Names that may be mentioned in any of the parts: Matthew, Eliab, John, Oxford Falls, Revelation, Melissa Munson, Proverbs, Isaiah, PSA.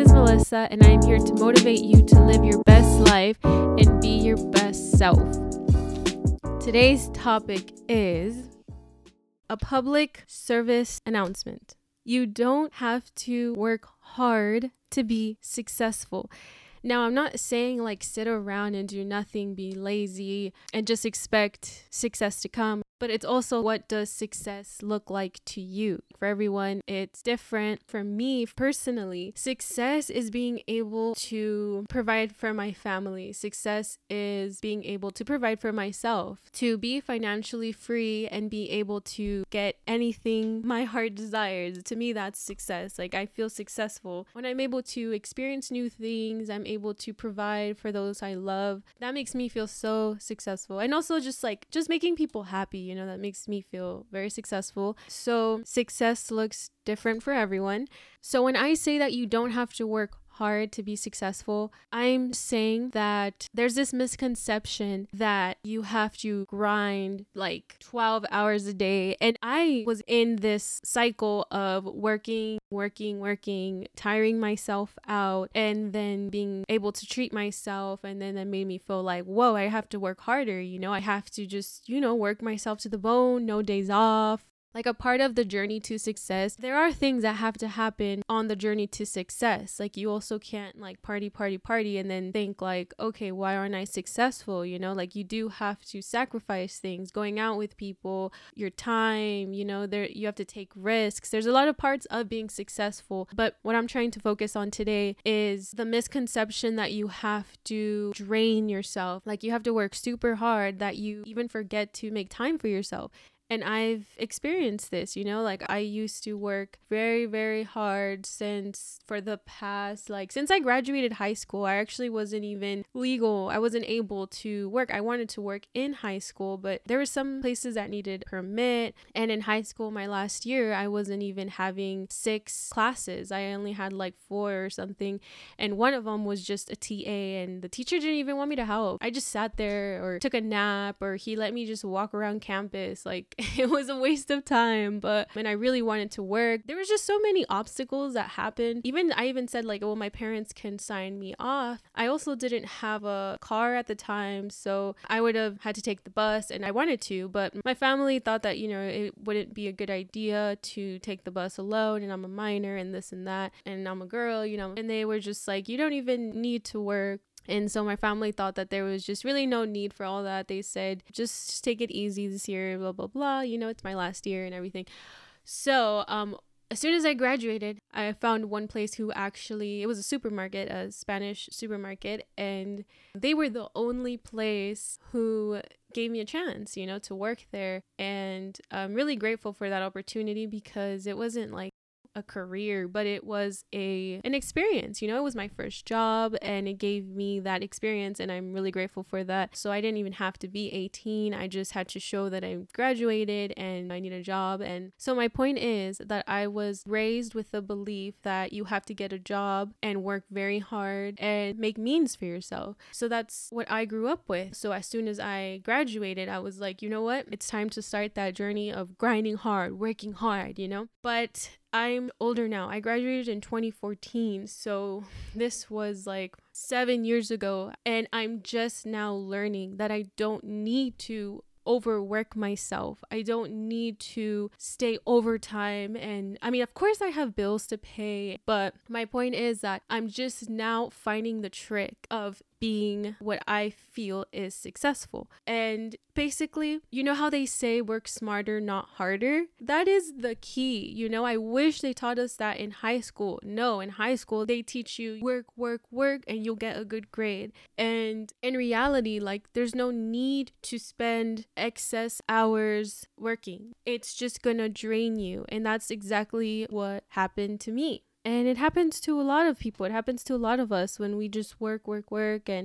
name is Melissa, and I am here to motivate you to live your best life and be your best self. Today's topic is a public service announcement. You don't have to work hard to be successful. Now, I'm not saying like sit around and do nothing, be lazy, and just expect success to come. But it's also, what does success look like to you? For everyone, it's different. For me personally, success is being able to provide for my family. Success is being able to provide for myself, to be financially free and be able to get anything my heart desires. To me, that's success. Like, I feel successful when I'm able to experience new things. I'm able to provide for those I love. That makes me feel so successful. And also just making people happy. You know, that makes me feel very successful. So success looks different for everyone. So when I say that you don't have to work hard to be successful, I'm saying that there's this misconception that you have to grind like 12 hours a day. And I was in this cycle of working, tiring myself out, and then being able to treat myself. And then that made me feel like, whoa, I have to work harder. You know, I have to just, work myself to the bone, no days off. Like, a part of the journey to success, there are things that have to happen on the journey to success. Like, you also can't like party and then think like, okay, why aren't I successful? You know, like, you do have to sacrifice things, going out with people, your time, there, you have to take risks. There's a lot of parts of being successful. But what I'm trying to focus on today is the misconception that you have to drain yourself. Like, you have to work super hard that you even forget to make time for yourself. And I've experienced this, I used to work very, very hard since I graduated high school. I actually wasn't even legal. I wasn't able to work. I wanted to work in high school, but there were some places that needed a permit. And in high school, my last year, I wasn't even having 6 classes. I only had like 4 or something. And one of them was just a TA, and the teacher didn't even want me to help. I just sat there or took a nap, or he let me just walk around campus. It was a waste of time. But when I really wanted to work, there was just so many obstacles that happened. I even said well, my parents can sign me off. I also didn't have a car at the time, so I would have had to take the bus, and I wanted to, but my family thought that, it wouldn't be a good idea to take the bus alone, and I'm a minor and this and that, and I'm a girl, and they were just like, you don't even need to work. And so my family thought that there was just really no need for all that. They said, just take it easy this year, blah, blah, blah. It's my last year and everything. So as soon as I graduated, I found one place who it was a supermarket, a Spanish supermarket. And they were the only place who gave me a chance, to work there. And I'm really grateful for that opportunity, because it wasn't a career, but it was an experience. It was my first job, and it gave me that experience, and I'm really grateful for that. So I didn't even have to be 18. I just had to show that I graduated and I need a job. And so my point is that I was raised with the belief that you have to get a job and work very hard and make means for yourself. So that's what I grew up with. So as soon as I graduated, I was like, it's time to start that journey of grinding hard, working hard, but I'm older now. I graduated in 2014, so this was 7 years ago, and I'm just now learning that I don't need to overwork myself. I don't need to stay overtime, and of course I have bills to pay, but my point is that I'm just now finding the trick of being what I feel is successful. And basically, how they say work smarter, not harder? That is the key. I wish they taught us that in high school. No, in high school, they teach you work, and you'll get a good grade. And in reality, there's no need to spend excess hours working. It's just gonna drain you. And that's exactly what happened to me. And it happens to a lot of people. It happens to a lot of us when we just work and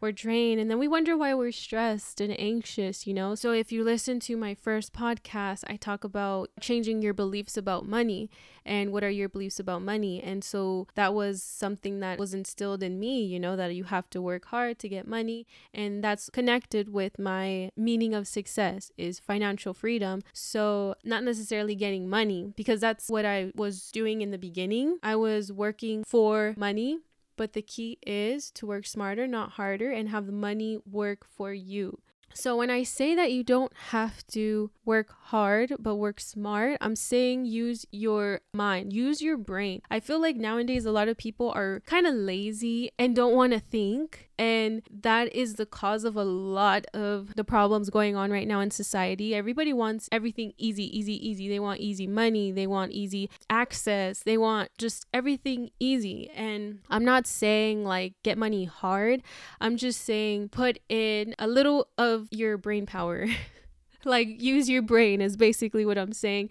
we're drained. And then we wonder why we're stressed and anxious, So if you listen to my first podcast, I talk about changing your beliefs about money and what are your beliefs about money. And so that was something that was instilled in me, that you have to work hard to get money. And that's connected with my meaning of success is financial freedom. So not necessarily getting money, because that's what I was doing in the beginning. I was working for money, But the key is to work smarter, not harder, and have the money work for you. So when I say that you don't have to work hard, but work smart, I'm saying use your mind, use your brain. I feel like nowadays a lot of people are kind of lazy and don't want to think. And that is the cause of a lot of the problems going on right now in society. Everybody wants everything easy. They want easy money. They want easy access. They want just everything easy. And I'm not saying like get money hard. I'm just saying put in a little of your brain power. Like use your brain is basically what I'm saying.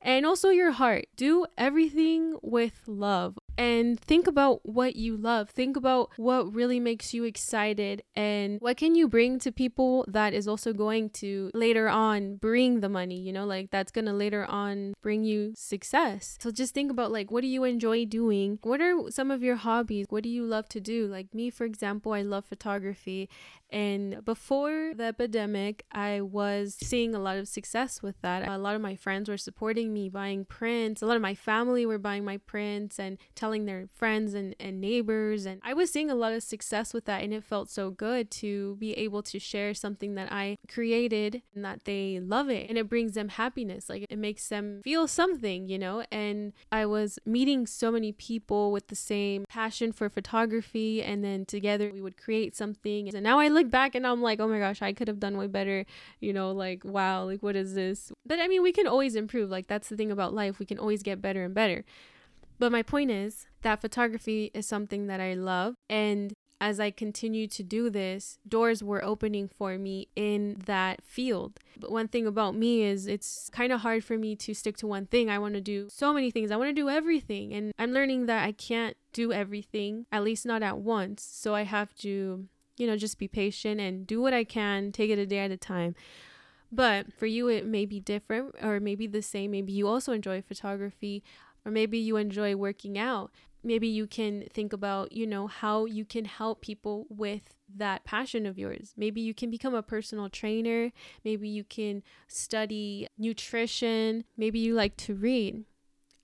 And also your heart. Do everything with love. And think about what you love. Think about what really makes you excited and what can you bring to people that is also going to later on bring the money, you know, like that's going to later on bring you success. So just think about like, what do you enjoy doing? What are some of your hobbies? What do you love to do? Like me, for example, I love photography. And before the pandemic, I was seeing a lot of success with that. A lot of my friends were supporting me buying prints. A lot of my family were buying my prints and telling their friends and neighbors, and I was seeing a lot of success with that, and it felt so good to be able to share something that I created and that they love it and it brings them happiness, like it makes them feel something, you know. And I was meeting so many people with the same passion for photography, and then together we would create something. And now I look back and I'm like, oh my gosh, I could have done way better, you know, like wow, like what is this? But I mean, we can always improve. Like that's the thing about life, we can always get better and better. But my point is that photography is something that I love. And as I continue to do this, doors were opening for me in that field. But one thing about me is it's kind of hard for me to stick to one thing. I want to do so many things. I want to do everything. And I'm learning that I can't do everything, at least not at once. So I have to, you know, just be patient and do what I can, take it a day at a time. But for you, it may be different or maybe the same. Maybe you also enjoy photography. Or maybe you enjoy working out. Maybe you can think about, you know, how you can help people with that passion of yours. Maybe you can become a personal trainer. Maybe you can study nutrition. Maybe you like to read.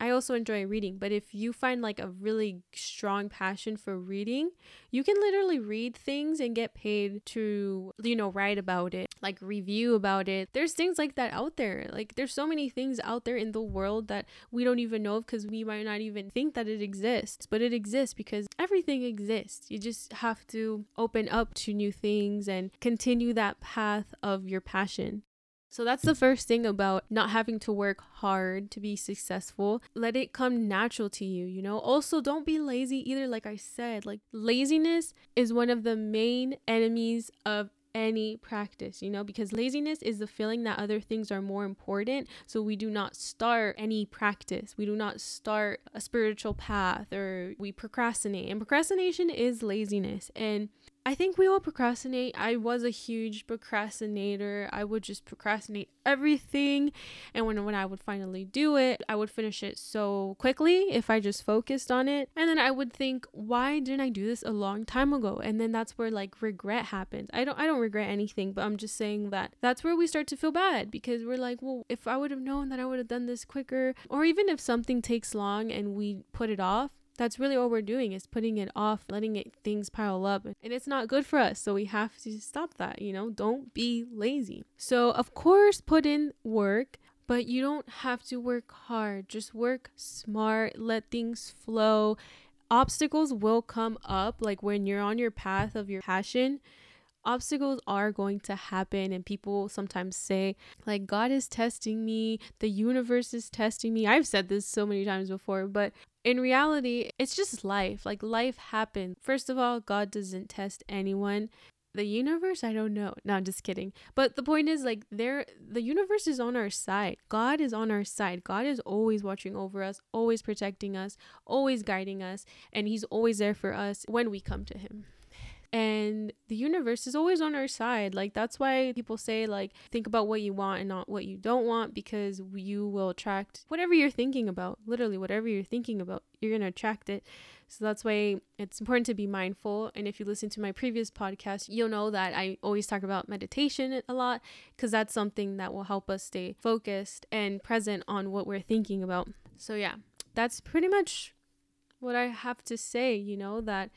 I also enjoy reading, but if you find like a really strong passion for reading, you can literally read things and get paid to, you know, write about it, like review about it. There's things like that out there. Like there's so many things out there in the world that we don't even know of because we might not even think that it exists, but it exists because everything exists. You just have to open up to new things and continue that path of your passion. So that's the first thing about not having to work hard to be successful. Let it come natural to you, you know. Also, don't be lazy either. Like I said, like laziness is one of the main enemies of any practice, you know, because laziness is the feeling that other things are more important. So we do not start any practice. We do not start a spiritual path, or we procrastinate. And procrastination is laziness. And I think we all procrastinate. I was a huge procrastinator. I would just procrastinate everything. And when I would finally do it, I would finish it so quickly if I just focused on it. And then I would think, why didn't I do this a long time ago? And then that's where like regret happens. I don't regret anything, but I'm just saying that that's where we start to feel bad, because we're like, well, if I would have known that I would have done this quicker. Or even if something takes long and we put it off, that's really all we're doing is putting it off, letting things pile up, and it's not good for us. So we have to stop that, you know, don't be lazy. So of course, put in work, but you don't have to work hard. Just work smart, let things flow. Obstacles will come up, like when you're on your path of your passion. Obstacles are going to happen, and people sometimes say like God is testing me, the universe is testing me. I've said this so many times before, but in reality it's just life. Like life happens. First of all, God doesn't test anyone. The universe, I don't know. No, I'm just kidding. But the point is like the universe is on our side. God is on our side. God is always watching over us, always protecting us, always guiding us, and he's always there for us when we come to him. And the universe is always on our side. Like that's why people say like think about what you want and not what you don't want, because you will attract whatever you're thinking about. Literally whatever you're thinking about, you're going to attract it. So that's why it's important to be mindful. And if you listen to my previous podcast, you'll know that I always talk about meditation a lot, because that's something that will help us stay focused and present on what we're thinking about. So yeah, that's pretty much what I have to say, you know, that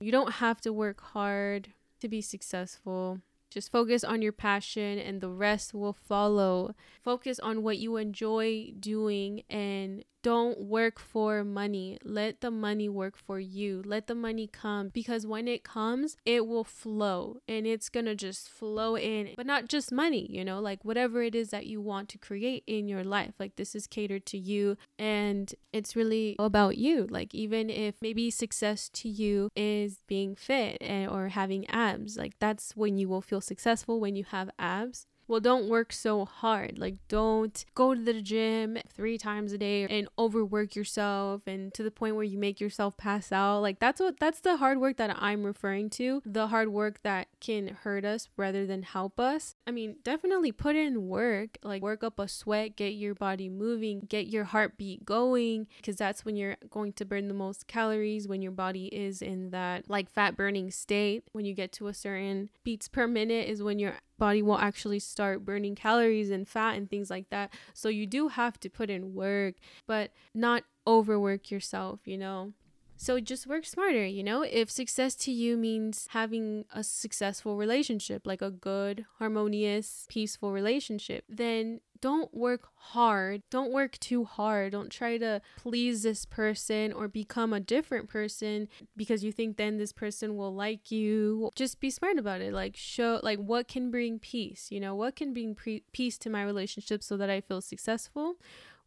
you don't have to work hard to be successful. Just focus on your passion and the rest will follow. Focus on what you enjoy doing and don't work for money. Let the money work for you. Let the money come, because when it comes, it will flow and it's going to just flow in. But not just money, you know, like whatever it is that you want to create in your life. Like this is catered to you and it's really about you. Like even if maybe success to you is being fit and, or having abs, like that's when you will feel successful, when you have abs. Well, don't work so hard. Like, don't go to the gym 3 times a day and overwork yourself and to the point where you make yourself pass out. Like, that's the hard work that I'm referring to. The hard work that can hurt us rather than help us. I mean, definitely put in work, like work up a sweat, get your body moving, get your heartbeat going, because that's when you're going to burn the most calories, when your body is in that like fat burning state. When you get to a certain beats per minute is when your body will actually start burning calories and fat and things like that. So you do have to put in work, but not overwork yourself, you know. So just work smarter, you know. If success to you means having a successful relationship, like a good, harmonious, peaceful relationship, then don't work hard. Don't work too hard. Don't try to please this person or become a different person because you think then this person will like you. Just be smart about it. Like show like what can bring peace, you know, what can bring peace to my relationship so that I feel successful.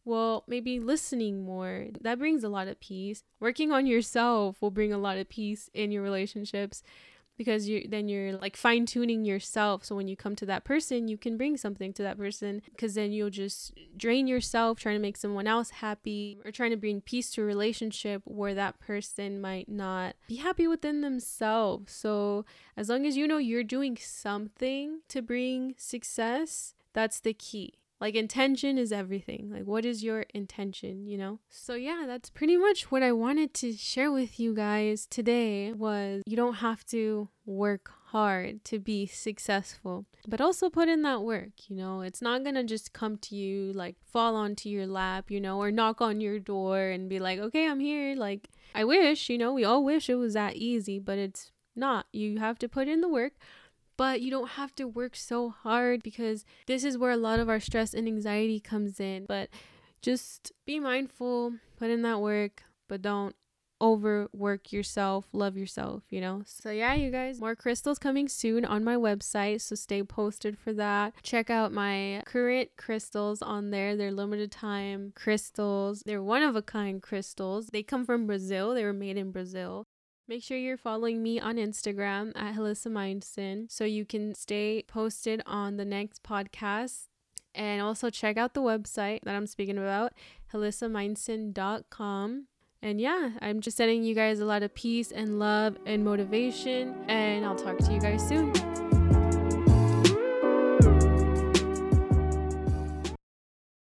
Well, maybe listening more. That brings a lot of peace. Working on yourself will bring a lot of peace in your relationships, because you're like fine-tuning yourself. So when you come to that person, you can bring something to that person, because then you'll just drain yourself trying to make someone else happy or trying to bring peace to a relationship where that person might not be happy within themselves. So as long as you know you're doing something to bring success, that's the key. Like intention is everything. Like what is your intention, you know? So yeah, that's pretty much what I wanted to share with you guys today was you don't have to work hard to be successful, but also put in that work, you know? It's not gonna just come to you, like fall onto your lap, you know, or knock on your door and be like, okay, I'm here. Like I wish, you know, we all wish it was that easy, but it's not. You have to put in the work. But you don't have to work so hard, because this is where a lot of our stress and anxiety comes in. But just be mindful, put in that work, but don't overwork yourself. Love yourself, you know? So yeah, you guys, more crystals coming soon on my website, so stay posted for that. Check out my current crystals on there. They're limited time crystals. They're one-of-a-kind crystals. They come from Brazil. They were made in Brazil. Make sure you're following me on Instagram at Melissa Munson so you can stay posted on the next podcast. And also check out the website that I'm speaking about, melissamunson.com. And yeah, I'm just sending you guys a lot of peace and love and motivation. And I'll talk to you guys soon.